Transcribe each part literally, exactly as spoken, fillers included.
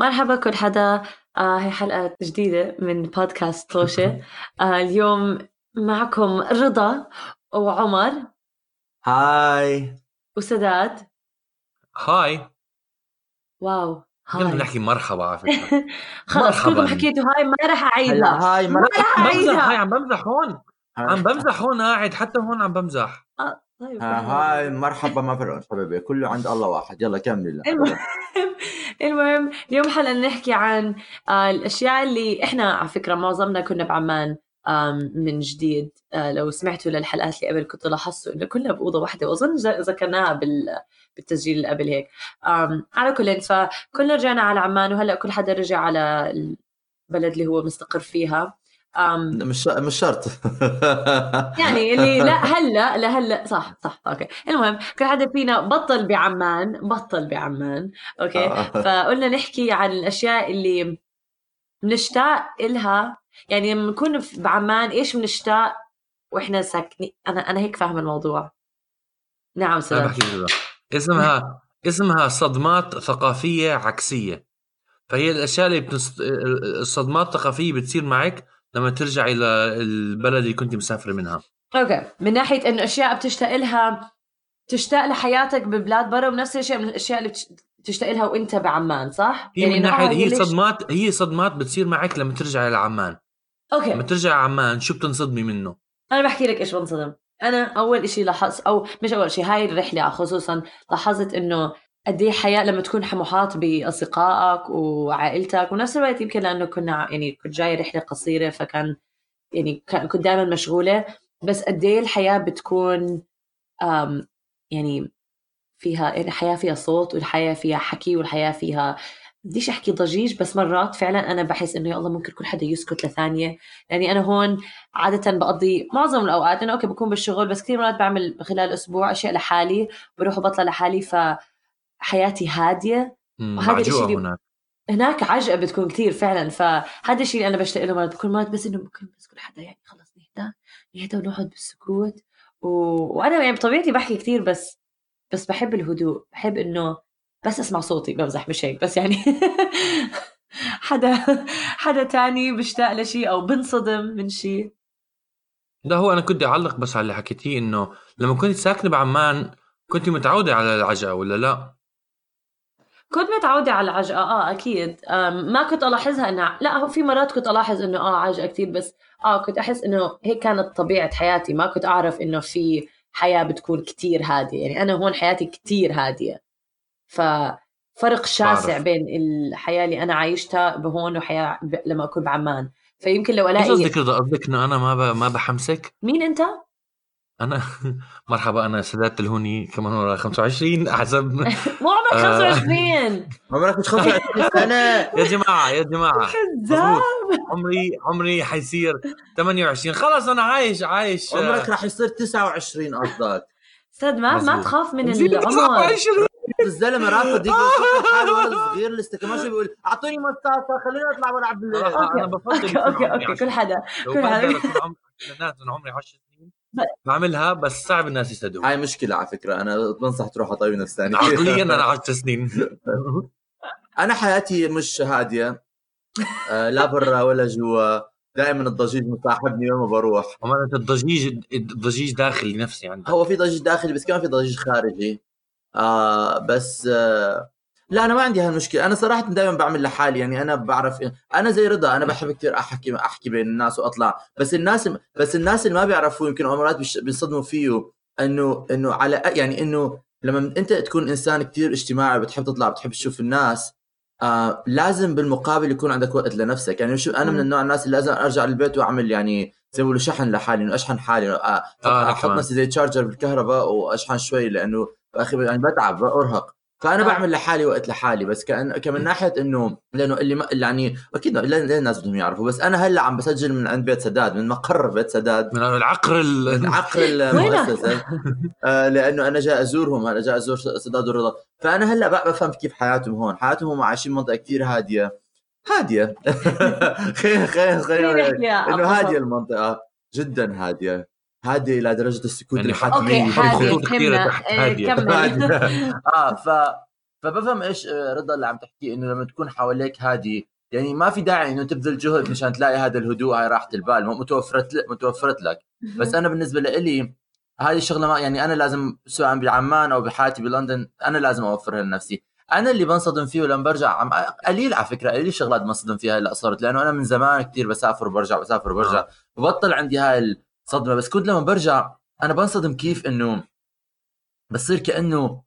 مرحبا كل حدا، آه هي حلقة جديدة من بودكاست توشي. آه اليوم معكم رضا وعمر. هاي. وسداد. هاي. واو. هاي. بدنا نحكي مرحبا على فكرة. خلص كلكم حكيتوا هاي، ما راح أعيدها. هاي ما راح أعيدها. هاي عم بمزح هون. عم بمزح هون قاعد حتى هون عم بمزح. آه. طيب. آه هاي مرحبا ما فرقت حبيبي، كله عند الله واحد. يلا كمل. المهم اليوم حلقة نحكي عن الأشياء اللي إحنا على فكرة معظمنا كنا بعمان من جديد. لو سمعتوا للحلقات اللي قبل كنتوا لاحظتوا إنه كنا بأوضة واحدة، وأظن ذكرناها بالتسجيل اللي قبل هيك. على كل، فكلنا رجعنا على عمان وهلأ كل حدا رجع على البلد اللي هو مستقر فيها. مش مش شرط يعني اللي لا هلا لا هلا صح صح اوكي. المهم كل حدا فينا بطل بعمان بطل بعمان اوكي. فقلنا نحكي عن الاشياء اللي بنشتاق لها، يعني لما نكون بعمان ايش بنشتاق واحنا ساكنين. انا انا هيك فاهم الموضوع. نعم سلام. اسمها اسمها صدمات ثقافيه عكسيه، فهي الاشياء اللي بتست... الصدمات الثقافيه بتصير معك لما ترجع إلى البلد اللي كنت مسافر منها. أوكي، من ناحية إنه أشياء بتشتاق لها، تشتاق لحياتك ببلاد برا، ونفس الشيء من الأشياء اللي بتشتاق لها وأنت بعمان، صح؟ هي يعني من ناحية هي صدمات هي صدمات بتصير معك لما ترجع إلى عمان. أوكي. لما ترجع عمان شو بتنصدمي منه؟ أنا بحكي لك إيش بنصدم. أنا أول إشي لاحظت، أو مش أول إشي، هاي الرحلة خصوصاً لاحظت إنه قدي حياة لما تكون محاط بأصدقائك وعائلتك، ونفس الوقت يمكن لأنه كنا يعني كنت جاي رحلة قصيرة، فكان يعني كنت دائما مشغولة، بس قدي الحياة بتكون يعني فيها يعني حياة فيها صوت، والحياة فيها حكي، والحياة فيها بديش أحكي ضجيج، بس مرات فعلا أنا بحس إنه يا الله ممكن كل حدا يسكت لثانية. يعني أنا هون عادة بقضي معظم الأوقات أنا أوكي بكون بالشغل، بس كثير مرات بعمل خلال أسبوع أشياء لحالي، بروح وبطلع لحالي، ف حياتي هادية. وهذا الشيء اللي هناك. هناك عجقة بتكون كتير فعلا، فهذا الشيء اللي أنا بشتاق له مرات. كل مرات بس إنه ممكن بس كل حدا يعني خلص نهدا نهدا ونقعد بالسكوت. و... وأنا يعني بطبيعتي بحكي كتير، بس بس بحب الهدوء، بحب إنه بس أسمع صوتي، بمزح مش هيك بس يعني حدا حدا تاني بشتاق لشيء أو بنصدم من شيء. ده هو أنا كنت أعلق بس على اللي حكيتيه، إنه لما كنت ساكنة بعمان كنت متعودة على العجقة ولا لأ؟ كنت متعودة على العجقة، آه أكيد. ما كنت ألاحظها إنها لا، هو في مرات كنت ألاحظ إنه آه عجقة كتير، بس آه كنت أحس إنه هيك كانت طبيعة حياتي. ما كنت أعرف إنه في حياة بتكون كتير هادية، يعني أنا هون حياتي كتير هادية، ففرق شاسع عارف. بين الحياة اللي أنا عايشتها بهون وحياة ب... لما أكون بعمان. فيمكن لو ألاقي قصدك رضا، قصدك إنه أنا ما ب... ما بحمسك. مين أنت؟ أنا مرحبا، أنا سداد الهوني، كمان ورا خمسة وعشرين حسب مو عمرك خمسة وعشرين عمرك مش خمسة وعشرين سنة يا جماعة يا جماعة مظبوط. عمري عمري حيصير ثمانية وعشرين خلاص. أنا عايش عايش عمرك رح يصير تسعة وعشرين أصدق. سد ما ما تخاف من العمر. الزلمة رافض ديك حاله صغير لسه، كمان بيقول أعطوني مطاطة خلينا نطلع ونلعب بالليل. أنا بفضل أوكي أوكي كل حدا كل حدا الناس من عمري عشرة سنين بعملها، بس صعب الناس يصدقوا. هاي مشكلة على فكرة. أنا بنصح تروح على طبيب نفساني عقليا. أنا عشر سنين أنا حياتي مش هادية، لا برا ولا جوا، دائما الضجيج مصاحبني يوم ما بروح. أما الضجيج الضجيج داخلي نفسي عندي. هو في ضجيج داخلي بس كمان في ضجيج خارجي. آه بس آه لا أنا ما عندي هالمشكلة. أنا صراحة دائما بعمل لحالي، يعني أنا بعرف أنا زي رضا، أنا بحب كتير أحكي أحكي بين الناس وأطلع. بس الناس بس الناس اللي ما بيعرفوه يمكن مرات بينصدموا فيه، إنه إنه على يعني إنه لما أنت تكون إنسان كتير اجتماعي بتحب تطلع بتحب تشوف الناس، آه لازم بالمقابل يكون عندك وقت لنفسك. يعني شو أنا من النوع الناس اللي لازم أرجع للبيت وأعمل يعني زي بقولوا شحن لحالي، إنه أشحن حالي، آه أحط نفسي زي تشارجر بالكهرباء وأشحن شوي، لأنه أخي يعني بتعب وأرهق. فأنا آه. بعمل لحالي وقت لحالي، بس كأن كمن ناحية إنه لأنه اللي ما يعني أكيد لا الناس بدهم يعرفوا. بس أنا هلا عم بسجل من عند بيت سداد، من مقر بيت سداد، من العقر ال... من عقر المؤسسة آه لأنه أنا جاء أزورهم، أنا جاء أزور سداد ورضا. فأنا هلا بقى بفهم كيف حياتهم هون. حياتهم هم عايشين منطقة كتير هادية هادية خير خير خير إنه هادية المنطقة جدا هادية هادي إلى درجة السكوت الحتمي. أوكي هادي كمنا هادي. آه ف فبفهم ايش رضا اللي عم تحكي، انه لما تكون حواليك هادي يعني ما في داعي انه تبذل جهد مشان تلاقي هذا الهدوء، هاي راحه البال متوفرت لك متوفرت لك. بس انا بالنسبه لي هذه الشغله ما يعني انا لازم سواء بعمان او بحياتي بلندن انا لازم اوفرها لنفسي. انا اللي بنصدم فيه ولما برجع عم قليل على فكره قليل شغلات بنصدم فيها هلا صارت، لانه انا من زمان كتير بسافر وبرجع بسافر وبرجع وبطل عندي هاي الصدمه. بس كنت لما برجع انا بنصدم كيف انه بصير كانه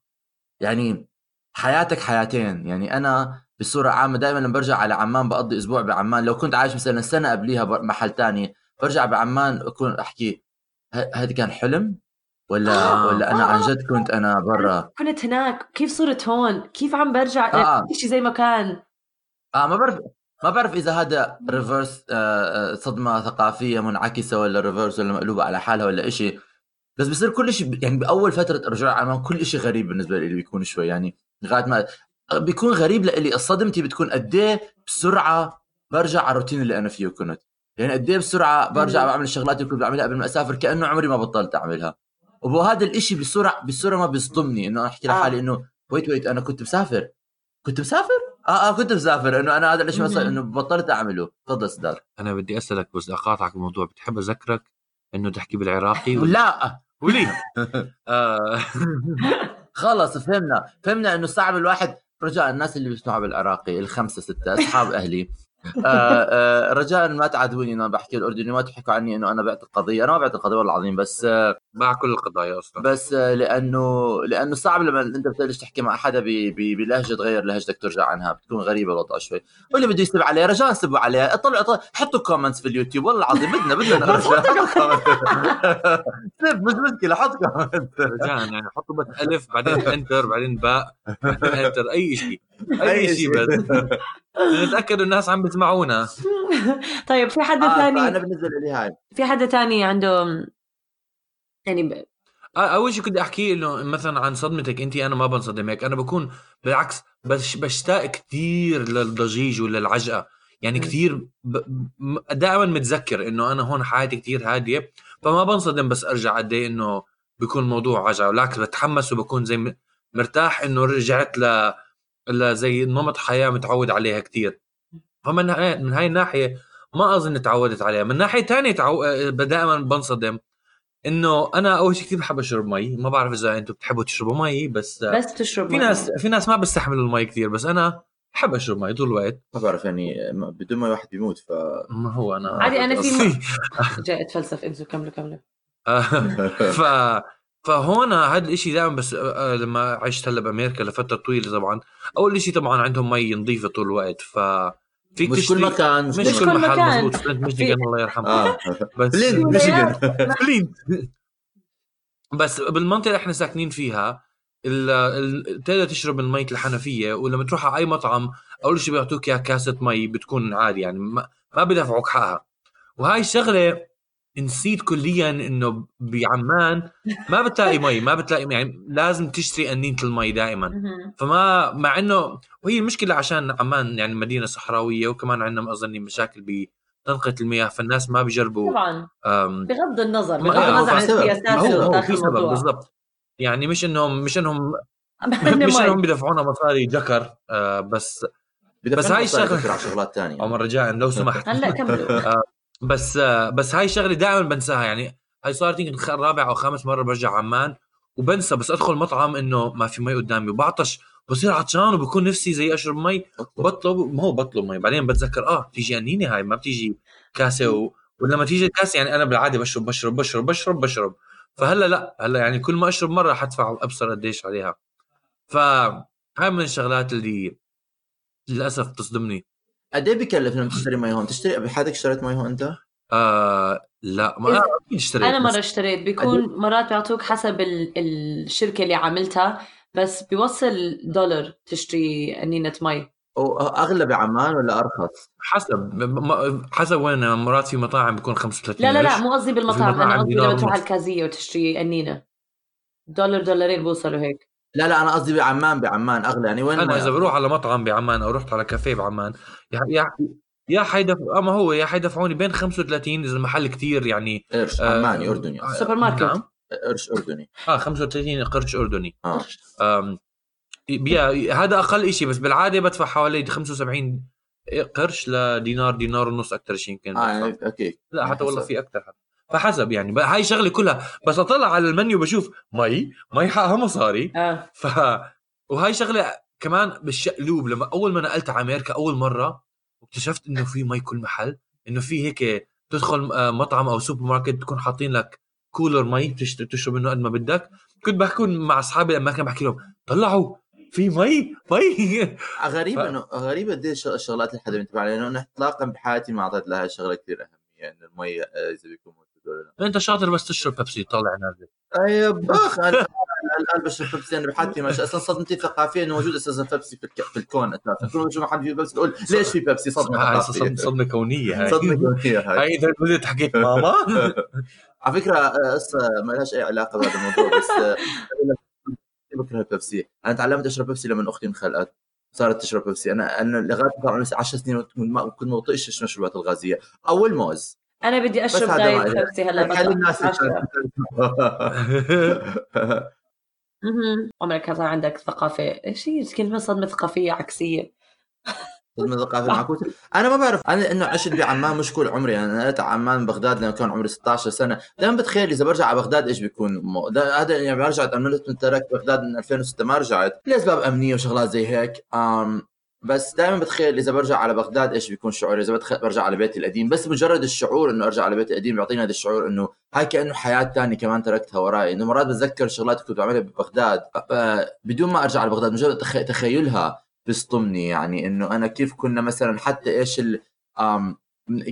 يعني حياتك حياتين. يعني انا بصوره عامه دائما لما برجع على عمان بقضي اسبوع بعمان، لو كنت عايش مثلا سنه قبليها بمحل تاني برجع بعمان اكون احكي هذا كان حلم ولا آه. ولا انا آه. عن جد كنت انا برا، كنت هناك، كيف صرت هون، كيف عم برجع آه. شيء زي ما كان اه ما بعرف ما بعرف اذا هذا ريفرس آه صدمه ثقافيه منعكسه ولا ريفرس ولا مقلوبه على حالها ولا إشي. بس بصير كل شيء يعني باول فتره ارجع عمان كل إشي غريب بالنسبه لي بيكون شوي، يعني لغايه ما بيكون غريب لإلي. الصدمتي بتكون قديه بسرعه برجع على الروتين اللي انا فيه كنت، يعني قديه بسرعه برجع بعمل الشغلات اللي كنت بعملها قبل ما اسافر كانه عمري ما بطلت اعملها. وهذا الاشي بسرعه بسرعه ما بيصدمني انه احكي لحالي انه ويت ويت انا كنت مسافر كنت مسافر اه اه كنت مسافر انه انا هذا الاشي ما صار انه بطلت اعمله. تفضل سدار. انا بدي اسالك بس اقاطعك الموضوع، بتحب اذكرك انه تحكي بالعراقي ولا لا ولي آه. خلص فهمنا فهمنا انه صعب الواحد. رجاء الناس اللي بيسمعوا بالعراقي الخمسة ستة أصحاب أهلي آآ آآ رجاء ما تعادوني أنا بحكي الأردني، ما تحكوا عني أنه أنا بعت القضية. أنا ما بعت القضية والله العظيم، بس مع كل القضايا أصلا، بس لأنه لأنه صعب لما أنت بتبلش تحكي مع حدا بلهجة تغير لهجتك ترجع عنها، بتكون غريبة الوضع شوي. واللي بده يسب عليه رجاء سبوا عليه، اطلعوا اطلع. حطوا كومنتس في اليوتيوب والله العظيم بدنا بدنا نرجع سب مش مشكلة، حط كومنت رجاء يعني حطوا بس ألف بعدين إنتر بعدين باء بعدين إنتر أي شيء أي شيء بس نتأكد الناس عم بتسمعونا. طيب في حدا آه ثاني أنا بنزل لي هاي في حدا ثاني عنده يعني ب... آه أول شيء كنت أحكي إنه مثلا عن صدمتك أنتي، أنا ما بنصدم هيك، أنا بكون بالعكس بس بشتاق كتير للضجيج وللعجقة يعني كتير ب... دائما متذكر إنه أنا هون حياتي كتير هادية فما بنصدم، بس أرجع عدي إنه بيكون موضوع عجقة ولكن بتحمس وبكون زي مرتاح إنه رجعت ل إلا زي نمط حياة متعود عليها كتير. فمن هاي من هاي الناحية ما أظن تعودت عليها. من ناحية تانية تعو... دائما بنصدم إنه أنا أول شيء كتير بحب أشرب مي، ما بعرف إذا أنتم بتحبوا تشربوا مي بس بس تشرب في ناس مي. في ناس ما بستحملوا المي كتير بس أنا بحب أشرب مي طول الوقت. ما بعرف يعني بدون مي واحد بيموت ف ما هو أنا عادي أنا في جاي أتفلسف إنزو كملوا كملوا ف فهونا هذا الاشي دائما. بس لما عشت هلا بامريكا لفتره طويله طبعا اول شيء طبعا عندهم مي نظيفه طول الوقت ف فيك مش كل مكان مش, مش كل محل موجود في ميشيغان الله يرحمه آه. بس ميشيغان بس بالمنطقه اللي احنا ساكنين فيها تقدر تشرب المي الحنفيه، ولما تروح على اي مطعم اول شيء بيعطوك يا كاسه مي بتكون عادي يعني ما, ما بدفعوك حقها. وهاي الشغله نسيت كلياً إنه بعمان ما بتلاقي مي ما بتلاقي يعني لازم تشتري أنينة المي دائماً. فما مع إنه وهي المشكلة عشان عمان يعني مدينة صحراوية وكمان عندنا أظن مشاكل بتنقية المياه فالناس ما بيجربوا طبعاً بغض النظر بغض النظر عن السياسات بالضبط يعني مش إنهم مش إنهم مش إنهم بدفعونا مصاري جكر آه بس بس هاي الشغلة شغلات تانية عمر رجاء لو سمحت هلا كملوا بس بس هاي شغلة دائما بنساها يعني هاي صارت يمكن رابع أو خامس مرة برجع عمان وبنسى بس أدخل مطعم إنه ما في مي قدامي وبعطش بصير عطشان وبكون نفسي زي أشرب مي بطلب ما هو بطلب مي بعدين بتذكر آه تيجي أنينة هاي ما بتيجي كاسة و... ولما تيجي كاسة يعني أنا بالعادة بشرب بشرب بشرب بشرب بشرب فهلا لا هلا يعني كل ما أشرب مرة حدفع أبصر قديش عليها. فهاي من الشغلات اللي للأسف بتصدمني. قد ايه بكلف لما تشتري مي هون؟ تشتري بحالك اشتريت مي هون انت؟ آه لا ما انا اشتريت انا مره اشتريت بيكون مرات بيعطوك حسب الشركه اللي عاملتها بس بيوصل دولار تشتري انينه مي. اغلب عمان ولا ارخص؟ حسب حسب وين مرات في مطاعم بيكون خمسة وثلاثين. لا لا لا مو قصدي بالمطاعم انا قصدي لما تروح على الكازيه وتشتري انينه دولار دولارين بوصلوا هيك. لا لا أنا قصدي بعمان بعمان أغلى يعني وين أنا إذا بروح على مطعم بعمان أو رحت على كافيه بعمان يا يا يا حيدف أما هو يا حيدفعوني بين خمسة وثلاثين إذا المحل كتير يعني قرش آه عماني أردني آه سوبر ماركت قرش أردني آه خمسة وثلاثين قرش أردني آه. بيا هذا أقل إشي، بس بالعادة بدفع حوالي خمسة وسبعين قرش لدينار، دينار ونص أكتر شيء يمكن. آه، أوكي. لا حتى والله في أكتر حتى. فحسب يعني هاي شغلي كلها، بس أطلع على المنيو بشوف مي مي حقها مصاري. آه. ف وهاي شغلة كمان بالشقلوب، لما أول ما نقلت على أمريكا أول مرة واكتشفت إنه في مي كل محل، إنه في هيك تدخل مطعم أو سوبر ماركت تكون حاطين لك كولر مي تشرب منه قد ما بدك. كنت بحكون مع أصحابي لما كان بحكي لهم طلعوا في مي مي غريب. إنه غريبة دي الشغلات اللي حدا بنتبع عليها، لأنه إطلاقا بحياتي ما أعطيت لها شغلة كتير أهمية، إنه المي إذا بيكون موجود ولا. أنت شاطر بس تشرب بيبسي طالع نازل. أي باخ أنا الآن بشرب بيبسي، أنا بحاتي مش أصلا صدمتي ثقافية إنه موجود أساسا بيبسي في في الكون أساسا. كل ما شو ما حد في بيبسي تقول ليش في بيبسي؟ صدمة صدمة صدمة كونية هاي. صدمة كونية هاي. إذا بديت حكيت ماما على فكرة قصة ما لهاش أي علاقة بهذا الموضوع، بس بكره بيبسي. انا تعلمت اشرب بيبسي لما اختي انخلقت صارت تشرب بيبسي. انا انا لغايه طبعا عشر سنين كنت ما بطيقش اشرب المشروبات الغازيه. اول موز انا بدي اشرب دايت بيبسي هلا بطلع. عمرك صار عندك ثقافه شيء كلمه صدمه ثقافيه عكسيه؟ صدمه ثقافيه معكوسه. انا ما بعرف، انا انه عشت بعمان مش كل عمري، انا نقلت عمان بغداد لما كان عمري ستة عشر سنه. دائما بتخيل اذا برجع على بغداد ايش بيكون هذا، يعني برجعت املت من ترك بغداد من ألفين وستة ما رجعت لاسباب امنيه وشغلات زي هيك. أم بس دائما بتخيل اذا برجع على بغداد ايش بيكون شعوري اذا برجع على بيتي القديم. بس مجرد الشعور انه ارجع على بيتي القديم بيعطيني هذا الشعور انه هاي كانه حياه ثانيه كمان تركتها وراي. انه مرات بتذكر شغلات كنت بعملها ببغداد بدون ما ارجع على بغداد، مجرد تخيلها بيصطمني. يعني انه انا كيف كنا مثلا حتى ايش ال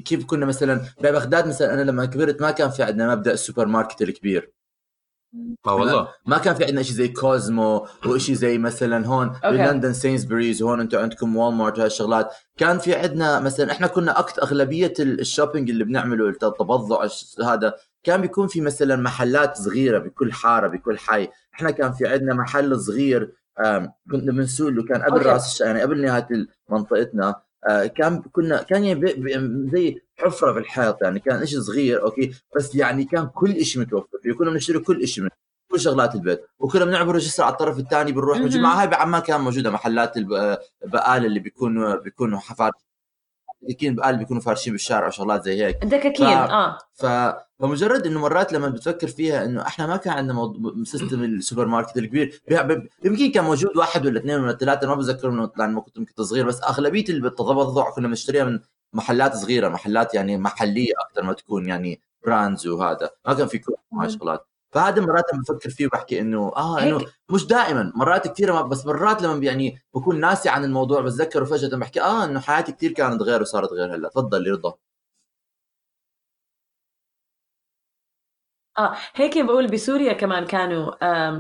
كيف كنا مثلا ببغداد. مثلا انا لما كبرت ما كان في عندنا مبدا السوبر ماركت الكبير، ما والله ما كان في عندنا شيء زي كوزمو وشيء زي مثلا هون okay. بلندن ساينزبريز، وهون انتم عندكم والمارت وهالشغلات. كان في عندنا مثلا احنا كنا اكثر اغلبيه الشوبينج اللي بنعمله التبضع هذا كان بيكون في مثلا محلات صغيره بكل حاره بكل حي. احنا كان في عندنا محل صغير آم. كنا بنسوق له كان قبل okay. راس الشارع يعني قبل نهايه منطقتنا. آه كان كنا كان يعني زي حفره في الحائط، يعني كان إشي صغير اوكي بس يعني كان كل إشي متوفر فيه. كنا بنشتري كل إشي من كل شغلات البيت، وكنا بنعبر الجسر على الطرف الثاني بنروح mm-hmm. مجمع. هاي بعمان كان موجوده محلات البقال اللي بيكونوا بيكونوا حفار لكن بقال بيكونوا فارشين بالشارع وشغلات زي هيك دكاكين. اه ف... فمجرد انه مرات لما بتفكر فيها انه احنا ما كان عندنا موضوع سيستم السوبر ماركت الكبير. يمكن كان موجود واحد ولا اثنين ولا ثلاثه ما بتذكر منه طلع لما كنت كنت صغير، بس اغلبيه التضبضع كنا بنشتريها من محلات صغيره، محلات يعني محليه اكثر ما تكون يعني براندز. وهذا ما كان في كل هاي الشغلات. فهذا مرات لما بفكر فيه بحكي انه اه انه مش دائما، مرات كثيره بس مرات لما يعني بكون ناسي عن الموضوع بتذكر وفجاه بحكي اه انه حياتي كثير كانت غير وصارت غير هلا. تفضل رضا. اه هيك بقول بسوريا كمان كانوا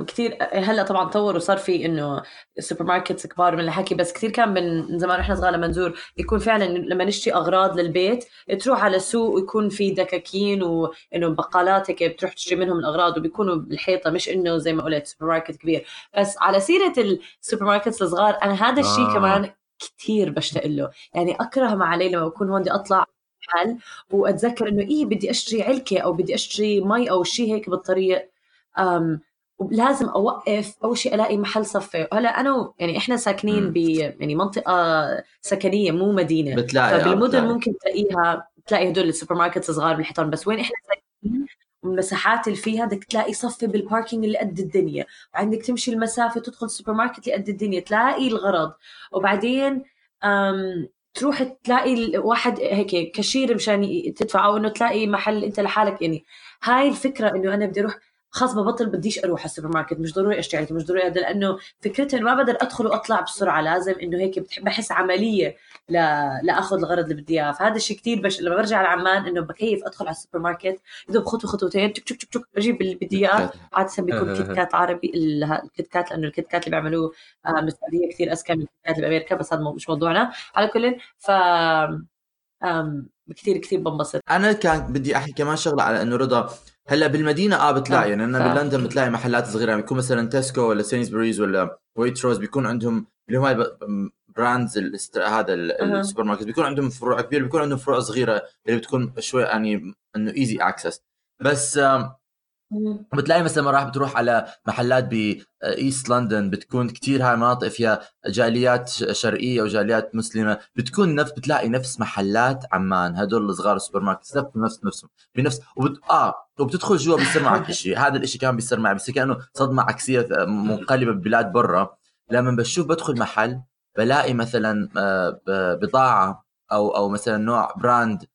كثير. هلا طبعا طور وصار في انه السوبر ماركتس كبار من الحكي، بس كثير كان من زمان احنا صغار منزور يكون فعلا لما نشتري اغراض للبيت تروح على سوق ويكون في دكاكين وانه بقالات هيك بتروح تشتري منهم الاغراض وبيكونوا بالحيطه، مش انه زي ما قلت سوبر ماركت كبير. بس على سيره السوبر ماركتس الصغار انا هذا الشيء آه. كمان كثير بشتاق له. يعني اكره ما علي لما بكون هون بدي اطلع حل وأتذكر إنه إيه بدي أشتري علكة أو بدي أشتري مي أو شيء هيك بالطريق، ولازم أوقف أول شيء ألاقي محل صفي. هلا أنا يعني إحنا ساكنين ب يعني منطقة سكنية مو مدينة، فبالمدن ممكن تلاقيها تلاقي هدول السوبر ماركت الصغار بالحيطان، بس وين إحنا ساكنين المساحات اللي فيها بدك تلاقي صفي بالباركينج اللي قد الدنيا، عندك تمشي المسافة تدخل السوبر ماركت اللي قد الدنيا تلاقي الغرض، وبعدين أم تروح تلاقي واحد هيك كاشير مشان تدفع، او انه تلاقي محل انت لحالك. يعني هاي الفكره انه انا بدي اروح خاص ببطل بديش اروح على السوبر ماركت، مش ضروري اشتري عليك، مش ضروري هذا، لانه فكرتها انه ما بقدر ادخل واطلع بسرعه، لازم انه هيك بتحب احس عمليه لا لاخذ الغرض اللي بدي اياه. فهذا الشيء كثير بش... لما برجع لعمان انه بكيف ادخل على السوبر ماركت بدون خطوه خطوتين تك تك تك بجيب اللي بدي اياه. عاد بسميكم كتكات عربي الكتكات، لانه الكتكات اللي بيعملوه بالسعوديه كثير اذكى من الكتكات اللي بامريكا، بس هذا مش موضوعنا. على كل ف ام كثير كثير بنبسط. انا كان بدي احكي كمان شغله على انه رضا هلا بالمدينه اه بتلاقي يعني انا بلندن بتلاقي محلات صغيره، يعني بيكون مثلا تيسكو ولا ساينزبريز ولا وايتروز بيكون عندهم اللي هم براندز الاستر... هذا السوبر ماركت بيكون عندهم فروع كبيره، بيكون عندهم فروع صغيره اللي بتكون شوي يعني انه ايزي اكسس. بس بتلاقي مثلا ما راح بتروح على محلات بإيست لندن بتكون كتير هاي مناطق فيها جاليات شرقية وجاليات مسلمة، بتكون نفس بتلاقي نفس محلات عمان هدول الصغار السوبر ماركت نفس نفسهم بنفس وبت... آه وبتدخل جوا بيصير معك إشي. هذا الإشي كان بيصير معي بس كأنه صدمة عكسية منقلبة ببلاد برا. لما بشوف بدخل محل بلاقي مثلا بضاعة أو أو مثلا نوع براند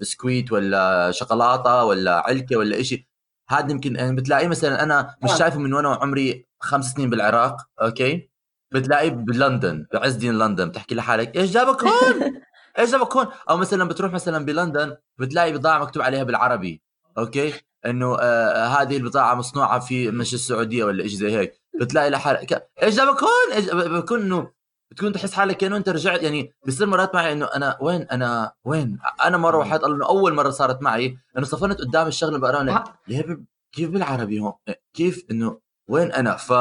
بسكويت ولا شوكولاتة ولا علكة ولا إشي، هذا يمكن يعني بتلاقيه مثلا أنا مش شايفه من وأنا عمري خمس سنين بالعراق، أوكي بتلاقيه بلندن بعز دين لندن، بتحكي لحالك إيش جابك هون إيش جابك هون. أو مثلا بتروح مثلا بلندن بتلاقي بضاعة مكتوب عليها بالعربي أوكي إنه آه هذه البضاعة مصنوعة في مش السعودية ولا إيش زي هيك، بتلاقي لحالك إيش جابك هون إيش بكون إنه بتكون تحس حالك كأنه أنت رجعت. يعني بيصير مرات معي إنه أنا وين أنا وين أنا مرة واحد قال إنه أول مرة صارت معي إنه صفنت قدام الشغلة بقرأ ليه كيف بالعربي هون كيف إنه وين أنا ف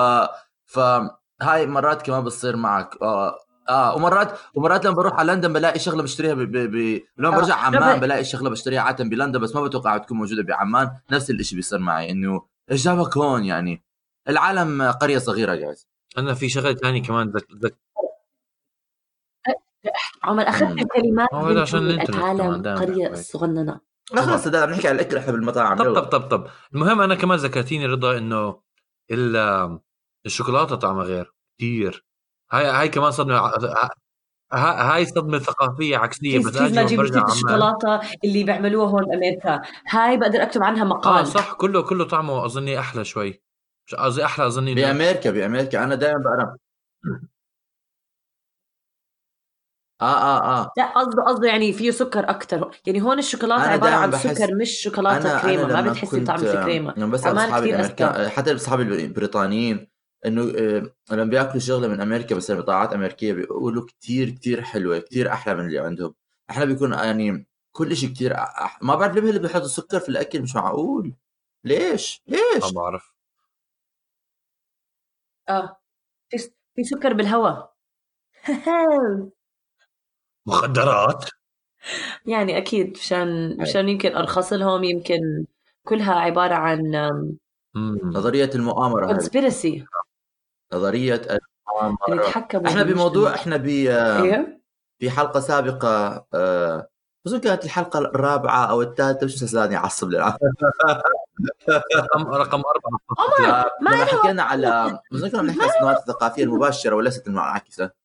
فهاي مرات كمان بتصير معك آه آه ومرات ومرات لما بروح على لندن بلاقي شغلة بشتريها ب ب ب لما برجع عمان بلاقي شغلة بشتريها عادة بلندن بس ما بتوقع تكون موجودة بعمان. نفس الإشي بيصير معي إنه إيش جابك هون. يعني العالم قرية صغيرة جايز. أنا في شغلة تانية كمان ذك ذك عمر أخذت الكلمات العالم قرية صغننة. خلاص ده عم نحكي على الأكل إحنا بالمطاعم. طب طب طب طب المهم أنا كمان ذكرتيني رضا إنه ال الشوكولاتة طعمها غير كتير. هاي هاي كمان صدمة، هاي صدمة ثقافية عكسية. بس أنا جبت الشوكولاتة اللي بيعملوها هون أمريكا هاي بقدر أكتب عنها مقال. آه صح كله كله طعمه أظني أحلى شوي مش قصدي أحلى أظني بأمريكا بأمريكا أنا دائما بقرأ آه آه آه لا قصده قصده يعني فيه سكر أكتر. يعني هون الشوكولاتة عبارة عن سكر مش شوكولاتة كريمة ما بتحسي بطعم الكريمة. أنا بس أصحابي أمريكا حتى أصحابي البريطانيين إنه لما بيأكلوا شغلة من أمريكا بس بطاعات أمريكية بيقولوا كتير كتير حلوة كتير أحلى من اللي عندهم. إحنا بيكون يعني كل إشي كتير أح... ما بعرف ليه اللي بيحطوا سكر في الأكل مش معقول ليش ليش ما بعرف. آه في في سكر بالهواء مخدرات يعني أكيد مشان مشان يمكن أرخص لهم يمكن كلها عبارة عن نظرية المؤامرة conspiracy نظرية المؤامرة. احنا بموضوع احنا ب في حلقة سابقة بس كانت الحلقة الرابعة أو الثالثة مش سلاني عصب للعب رقم أربعة ما حكينا على بس كنا بنحكي عن الصناعات الثقافية المباشرة وليست المنعكسة.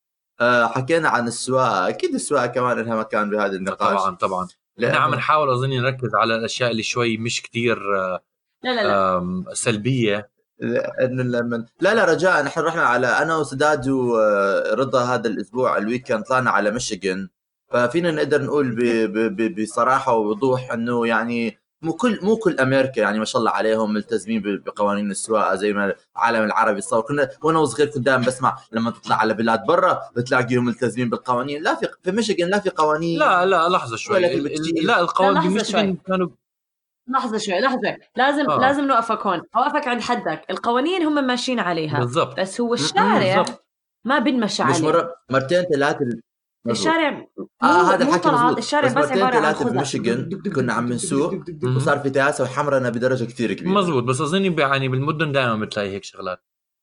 حكينا عن السواقة أكيد السواقة كمان لها مكان بهذا النقاش طبعا طبعا. احنا عم نحاول أظني نركز على الأشياء اللي شوي مش كتير لا لا لا سلبية لأنه لما لا لا رجاء نحن رحنا على أنا وسداد ورضا هذا الأسبوع الويكند طلعنا على ميشيغان ففينا نقدر نقول ب... ب... بصراحة ووضوح إنه يعني مو كل مو كل أمريكا يعني ما شاء الله عليهم ملتزمين بقوانين السواقة زي ما العالم العربي صار. كنا وأنا وصغير كنت دائما بسمع لما تطلع على بلاد برا بتلاقيهم ملتزمين بالقوانين. لا في في ميشيغان لا في قوانين لا لا لحظة شوي لا القوانين ميشيغان كانوا لحظة شوي لحظة لازم آه. لازم نوقفك هون أوقفك عند حدك. القوانين هم ماشيين عليها بالزبط. بس هو الشارع بالزبط. ما بنمشي عليه مش مرة مرتين ثلاثة الشارع آه هذا الحكي مزبوط. الشارع بس, بس مرتين ثلاثة بميشيغان كنا عم نسوق وصار في تعاسة وحمرنا بدرجة كتير كبيرة مزبوط. بس أظني بيعني بالمدن دائما بتلاقي هيك شغلات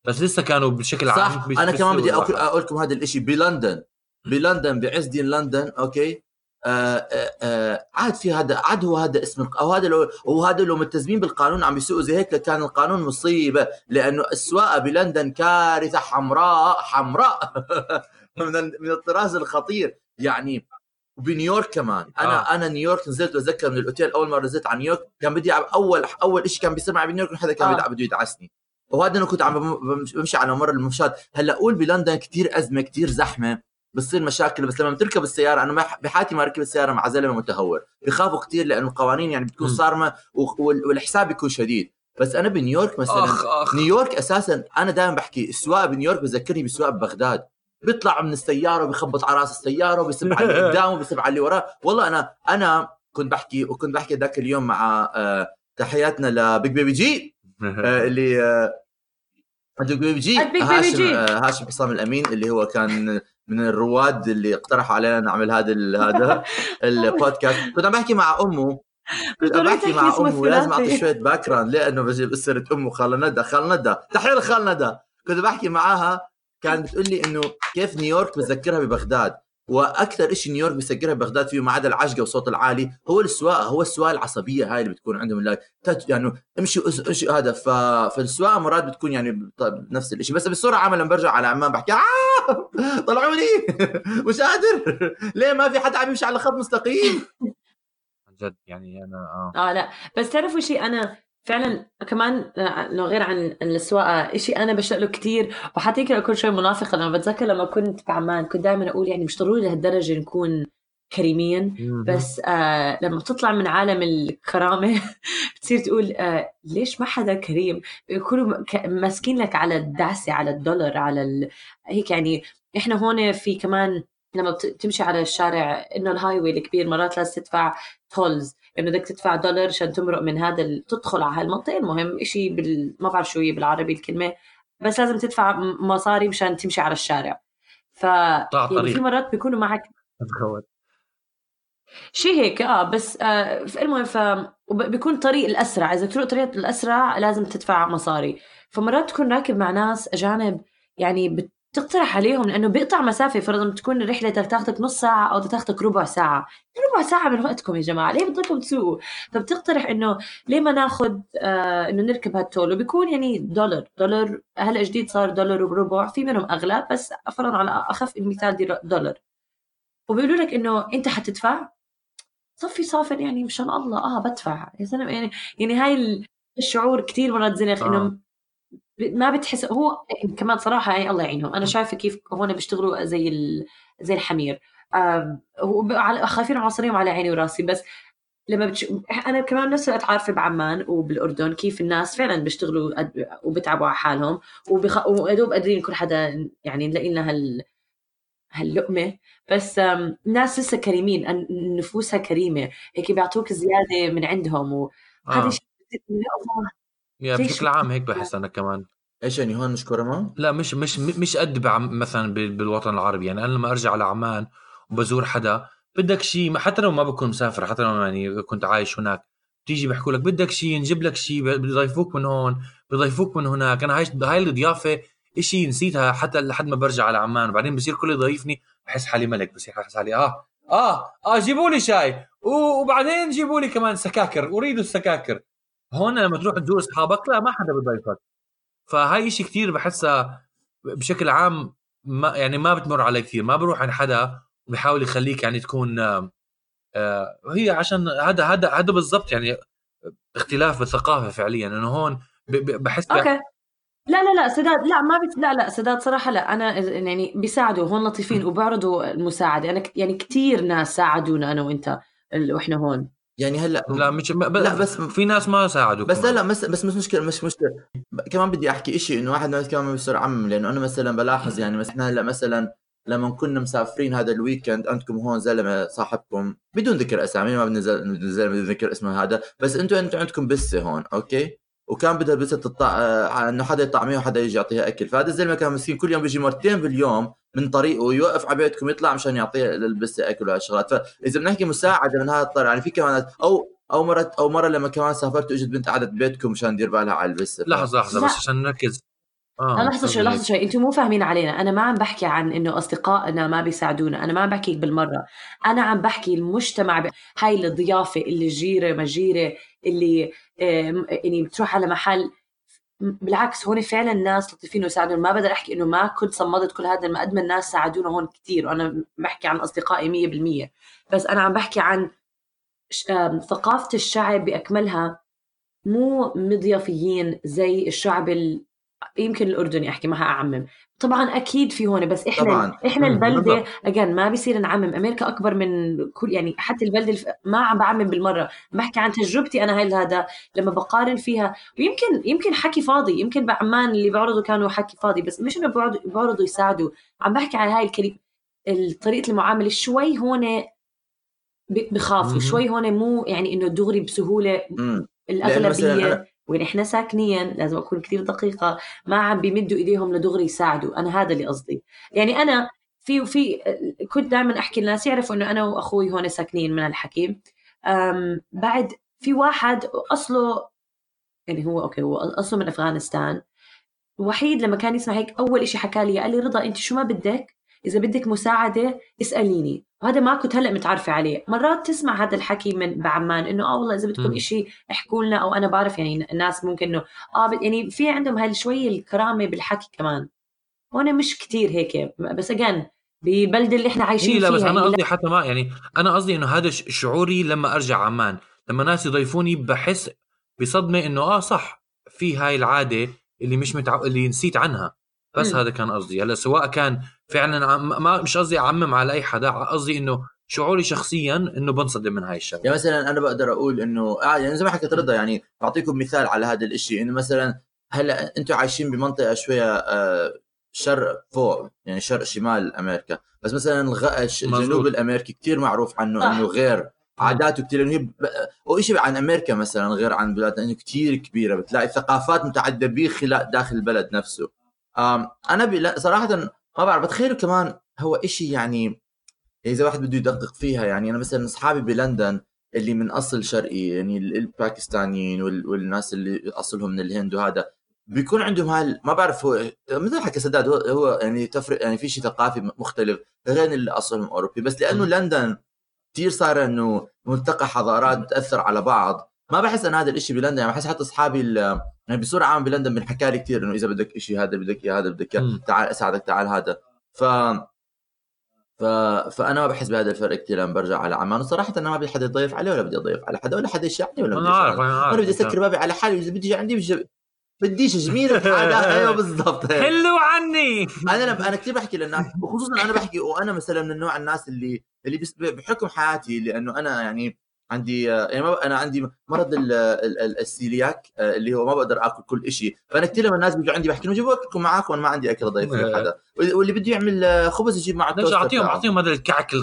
بس لسه كانوا بشكل عام. أنا كمان بدي أقول لكم هذا الإشي بلندن بلندن بعز دين لندن أوكي آه آه آه عاد في هذا عاد هو هذا اسم او هذا لو وهذا لو ملتزمين بالقانون عم يسوقوا زي هيك كان القانون مصيبه لانه السواقه بلندن كارثه حمراء حمراء من من الطراز الخطير يعني. وبنيويورك كمان انا آه. انا نيويورك نزلت واتذكر من الاوتيل اول مره نزلت على نيويورك كان بدي العب اول اول شيء كان بيصير معي بنيويورك حدا كان بده آه. يدعسني وهذا انا كنت عم بمشي على مر الممشات. هلا اقول بلندن كتير ازمه كتير زحمه بصير مشاكل بس لما بتركب السيارة أنا بحاتي ما ركب السيارة مع زلمة متهور بخافوا كتير لأنه القوانين يعني بتكون صارمة والحساب بيكون شديد. بس أنا بنيويورك مثلا أخ أخ. نيويورك أساسا أنا دائما بحكي السواق بنيويورك بذكرني بسواق بغداد بيطلع من السيارة وبيخبط على راس السيارة وبيسب على اللي قدامه وبيسب على اللي وراه. والله أنا أنا كنت بحكي وكنت بحكي ذاك اليوم مع تحياتنا لبيج بيبي جي اللي بيج بيبي جي هاشم هاشم حسام الأمين اللي هو كان من الرواد اللي اقترحوا علينا نعمل هذا هذا البودكاست. كنت عم بحكي مع امه بطريقتي مع امي ولازم اعطي شويه باك جراوند لانه بجيب سيره امه خاله ندى خاله ندى تحيل خاله ندى. كنت بحكي معاها كانت بتقول لي انه كيف نيويورك بتذكرها ببغداد، واكثر شيء نيويورك بتذكرها ببغداد فيه ما عدا العجقه والصوت العالي هو السواقه، هو السواقه العصبيه هاي اللي بتكون عندهم اللي يعني امشي امشي هذا. فالسواقه مرات بتكون يعني نفس الشيء، بس بالصوره عامه لما برجع على عمان بحكي آه طلعوني مش قادر ليه ما في حدا عم يمشي على خط مستقيم جد يعني انا اه اه لا بس تعرفوا شيء انا فعلا كمان لو غير عن السواقه شيء انا بشتاق له كثير، وحتى يمكن اكون شوي منافقه لما بتذكر لما كنت بعمان كنت دائما اقول يعني مش ضروري لهالدرجه نكون كريمين، بس آه لما تطلع من عالم الكرامه بتصير تقول آه ليش ما حدا كريم، بيكونوا ماسكين لك على الدعسه على الدولار على ال... هيك يعني. احنا هون في كمان لما بتمشي على الشارع انه الهايوي الكبير مرات لازم تدفع تولز، انه بدك تدفع دولار عشان تمرق من هذا ال... تدخل على هالمنطقه، المهم شيء بال... ما بعرف شو هي بالعربي الكلمه، بس لازم تدفع مصاري مشان تمشي على الشارع. ف يعني في مرات بيكونوا معك شيء هيك اه بس آه المهم ف بيكون طريق الاسرع، اذا تروح طريق الاسرع لازم تدفع مصاري، فمرات تكون راكب مع ناس اجانب يعني بت... تقترح عليهم لأنه بيقطع مسافة، فرضاً تكون الرحلة تاخدك نص ساعة أو تاخدك ربع ساعة، ربع ساعة من وقتكم يا جماعة ليه بتضلكم تسوقوا؟ فبتقترح إنه ليه ما ناخد آه إنه نركب هالتول، وبيكون يعني دولار دولار هلا جديد صار دولار وربع، في منهم أغلى بس فرضاً على أخف المثال دي دولار، وبيقولوا لك إنه أنت حتدفع صفي صافر يعني مشان الله آه بدفع يا سلام يعني يعني هاي الشعور كتير مرات زنخ إنه ما بتحس هو كمان صراحة يعني الله يعينهم. أنا شايفة كيف هون بيشتغلوا زي ال... زي الحمير وعلى خايفين عصريهم على عيني وراسي، بس لما بتش... أنا كمان نفس الوقت عارفة بعمان وبالأردن كيف الناس فعلا بيشتغلوا وبتعبوا على حالهم وبخ... وأدوب قادرين كل حدا يعني نلاقي لنا هال... هاللقمة، بس الناس لسه كريمين نفوسها كريمة هيك بيعطوك زيادة من عندهم وهذا آه. شيء يا بشكل عام هيك بحس أنا كمان إيش يعني هون مش كرمة؟ لا مش مش مش قد بعم مثلا بالوطن العربي، يعني أنا لما أرجع على عمان وبزور حدا بدك شيء حتى لو ما بكون مسافر حتى لو يعني كنت عايش هناك بتيجي بحكوا لك بدك شيء نجيب لك شيء بضيفوك من هون بضيفوك من هناك. أنا هاي هاي الضيافة إشي نسيتها حتى لحد ما برجع على عمان، وبعدين بصير كل يضيفني بحس حالي ملك، بصير حس حالي آه آه آه جيبوا لي شاي وبعدين جيبوا لي كمان سكاكر أريد السكاكر. هون لما تروح تزور اصحابك لا ما حدا بضيفك، فهاي شيء كتير بحسها بشكل عام ما يعني ما بتمر علي كثير، ما بروح عن حدا وبيحاول يخليك يعني تكون آه هي عشان هذا هذا هذا بالضبط يعني اختلاف بالثقافه فعليا انه هون بحس اوكي لا لا لا سداد لا ما بت... لا لا سداد صراحه لا انا يعني بيساعدوا هون لطيفين وبعرضوا المساعده، انا يعني كتير ناس ساعدونا انا وانت واحنا هون يعني هلا لا مش ب... لا بس في ناس ما ساعدوك بس لا لا بس بس مش مشكله مش مشكله كمان بدي احكي إشي انه واحد ناس كمان بيصير عم لانه انا مثلا بلاحظ يعني مثلا هلا مثلا لما كنا مسافرين هذا الويكند انتم هون زلمه صاحبكم بدون ذكر اسامي ما بنزل زلمه بدون ذكر اسمه هذا، بس انتم انتم عندكم بسه هون اوكي وكان بدها بسه تطع انه حدا يطعميها وحدا يجي يعطيها اكل، فهذا الزلمه كان مسكين كل يوم بيجي مرتين باليوم من طريقه يوقف على بيتكم يطلع مشان يعطيه البسه اكل وهالشغلات. فاذا بنحكي مساعده من هذا الطريق يعني في كمان او او مره او مره لما كمان سافرت اجت بنت قعدت ببيتكم مشان ندير بالها على البسه. لحظه لحظه بس عشان نركز اه لحظه شوي لحظه شوي انتم مو فاهمين علينا، انا ما عم بحكي عن انه اصدقائنا ما بيساعدونا، انا ما عم بحكي بالمره، انا عم بحكي المجتمع ب... هاي الضيافه اللي جيره مجيره اللي آه... اني بتروح على محل بالعكس هون فعلا الناس لطيفين وساعدون، ما بقدر احكي انه ما كنت صمدت كل هذا المقدمه الناس ساعدونا هون كتير، وانا بحكي عن اصدقائي مية بالمية، بس انا عم بحكي عن ثقافه الشعب باكملها مو مضيافيين زي الشعب ال... يمكن الاردني احكي ما اعمم طبعا اكيد في هون، بس احنا طبعاً. احنا البلده اجان ما بيصير نعمم، امريكا اكبر من كل يعني حتى البلده الف... ما عم بعمم بالمره، بحكي عن تجربتي انا هاي هذا لما بقارن فيها، ويمكن يمكن حكي فاضي، يمكن بعمان اللي بعرضوا كانوا حكي فاضي، بس مش انه بعرضوا يساعدوا، عم بحكي عن هاي الكلمه طريقه المعامله شوي هون بخاف م- شوي هون مو يعني انه دغري بسهوله م- الاغلبيه ونحن ساكنين لازم أكون كتير دقيقة ما عم بيمدوا إيديهم لدغري يساعدوا، أنا هذا اللي قصدي يعني أنا في وفي كنت دائما أحكي للناس يعرفوا إنه أنا وأخوي هون ساكنين من الحكيم بعد في واحد أصله يعني هو أوكي هو أصله من أفغانستان وحيد، لما كان يسمع هيك أول إشي حكى لي قال لي رضا أنت شو ما بدك، إذا بدك مساعدة اسأليني. وهذا ما كنت هلأ متعرفة عليه. مرات تسمع هذا الحكي من بعمان إنه آه والله إذا بدكم إشي احكوا لنا، أو أنا بعرف يعني الناس ممكن إنه آه يعني في عندهم هالشوية الكرامة بالحكي كمان، وأنا مش كتير هيك. بس أجان بالبلد اللي إحنا عايشين فيها. لا بس أنا قصدي حتى ما يعني أنا قصدي إنه هذا شعوري لما أرجع عمان، لما ناس يضيفوني بحس بصدمة إنه آه صح في هاي العادة اللي مش متع... اللي نسيت عنها. بس م. هذا كان قصدي. هلا سواء كان فعلا عم... ما مش قصدي اعمم على اي حدا، قصدي انه شعوري شخصيا انه بنصدم من هاي الشغله. يعني مثلا انا بقدر اقول انه يعني زي ما حكيت رضا، يعني بعطيكم مثال على هذا الاشي، انه مثلا هلا انتم عايشين بمنطقه شويه شرق فوق، يعني شرق شمال امريكا، بس مثلا الغ... جنوب الامريكي كتير معروف عنه آه. انه غير عاداته كتير، انه هي ب... وإشي عن امريكا مثلا غير عن بلاد، لانه كتير كبيره، بتلاقي ثقافات متعدده بخلال داخل البلد نفسه. أنا بلا صراحة ما بعرف، بتخيل كمان هو إشي يعني إذا واحد بده يدقق فيها. يعني أنا مثلا أصحابي بلندن اللي من أصل شرقي، يعني الباكستانيين والناس اللي أصلهم من الهند، وهذا بيكون عندهم هال ما بعرف هو مثل حكى سداد، هو, هو يعني تفرق، يعني في شيء ثقافي مختلف غير اللي أصلهم أوروبي. بس لأنه لندن كتير صار إنه ملتقى حضارات بتأثر على بعض، ما بحس أن هذا الإشي بلندن. يعني بحس حتى أصحابي ال يعني بصورة عامة بلندن بنحكى لي كتير إنه إذا بدك إشي هذا بدك يا هذا بدك يا تعال أساعدك تعال هذا. ف... ف... فأنا ما بحس بهذا الفرق كتير لما برجع على عمان. وصراحة أنا ما بدي حدا يضيف عليه، ولا بدي أضيف على حدا، ولا حدا يشجعني، ولا بدي أنا بدي أسكر بابي على حالي، وإذا بدي عندي بج... بديش جميلة حالها. أيوة بالضبط، حلو عني. أنا لما أنا كتير بحكي للناس، وخصوصا أنا بحكي، وأنا مثلا من نوع الناس اللي اللي بس... بحكم حياتي، لأنه أنا يعني عندي يعني ما انا عندي مرض السيلياك اللي هو ما بقدر اكل كل إشي. فانا كثير لما الناس بيجوا عندي بحكي لهم جيبوا اكلكم معاكم، وانا ما عندي اكل ضيف لحدا، واللي بده يعمل خبز يجيب معه توست. اعطيهم اعطيهم هذا الكعك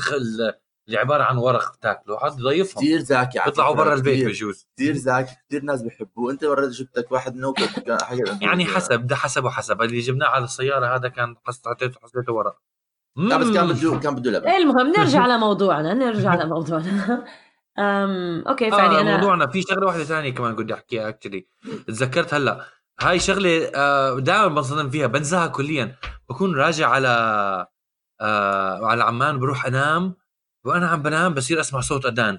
اللي عباره عن ورق بتاكله، حد ضيفهم كثير زاكي بيطلعوا برا البيت، بجوز كثير زاكي كثير ناس بيحبوه. انت مره جبتك واحد نوكل يعني حسب ده حسب وحسب اللي جبناه على السياره، هذا كان حسيته حسيته ورق. لا بس كان بده كان بده لبن. المهم نرجع لموضوعنا نرجع لموضوعنا أم... اوكي. فعني آه، انا موضوعنا في شغله واحده ثانيه كمان كنت احكيها اكشلي، تذكرت هلا هاي شغله آه، دائما بنصدم فيها، بنساها كليا. بكون راجع على آه، على عمان، بروح انام، وانا عم بنام بصير اسمع صوت اذان.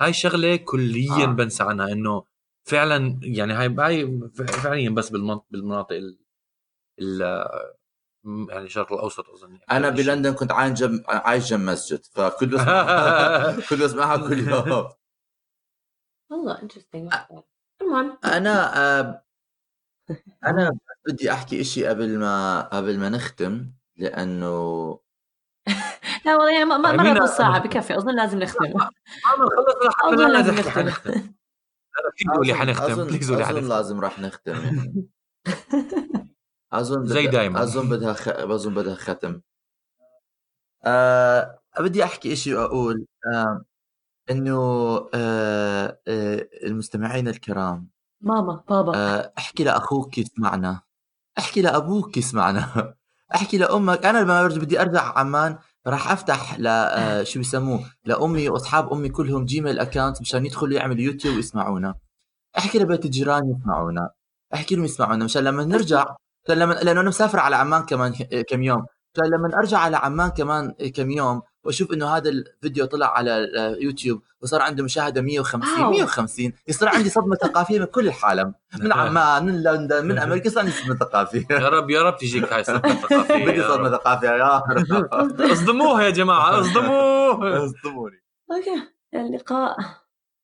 هاي شغله كليا آه. بنسى عنها، انه فعلا يعني هاي هاي فعليا بس بالمنطقه بالمناطق ال... ال... يعني الشرق الأوسط أظن. أنا بلندن كنت عايش جم عايش جم مسجد، فكنت بسمعها كنت بسمعها كل يوم. والله interesting. المهم أنا أب... أنا بدي أحكي إشي قبل ما قبل ما نختم، لأنه لا والله يعني ما مرة نص ساعة بكفي أظن، لازم نختم. أنا خلص أظن لازم نختم. أنا فيزولي حنختم فيزولي حنختم لازم راح نختم يعني. أظن زي دايما أظن بدها خ... أظن بدها ختم. أه... بدي أحكي إشي وأقول أه... إنه أه... أه... المستمعين الكرام، ماما بابا أه... أحكي لأخوك يسمعنا، أحكي لأبوك يسمعنا، أحكي لأمك. أنا لما بدي أرجع عمان راح أفتح ل أه... شو بيسموه لأمي وأصحاب أمي كلهم جيميل أكاونت مشان يدخلوا يعملوا يوتيوب ويسمعونا. أحكي لبيت الجيران يسمعونا، أحكي لهم يسمعونا مشان لما نرجع لما لأنه أنا مسافر على عمان كمان كم يوم، فلما أرجع على عمان كمان كم يوم وأشوف إنه هذا الفيديو طلع على يوتيوب وصار عنده مشاهدة مية وخمسين مية وخمسين، يصير عندي صدمة ثقافية من كل العالم، من عمان من لندن من أمريكا، صار عندي صدمة ثقافية. يا رب يا رب تجيك هاي صدمة ثقافية، بدي صدمة ثقافية يا رب. اصدموه يا جماعة، اصدموه اصدموني. أوكي اللقاء.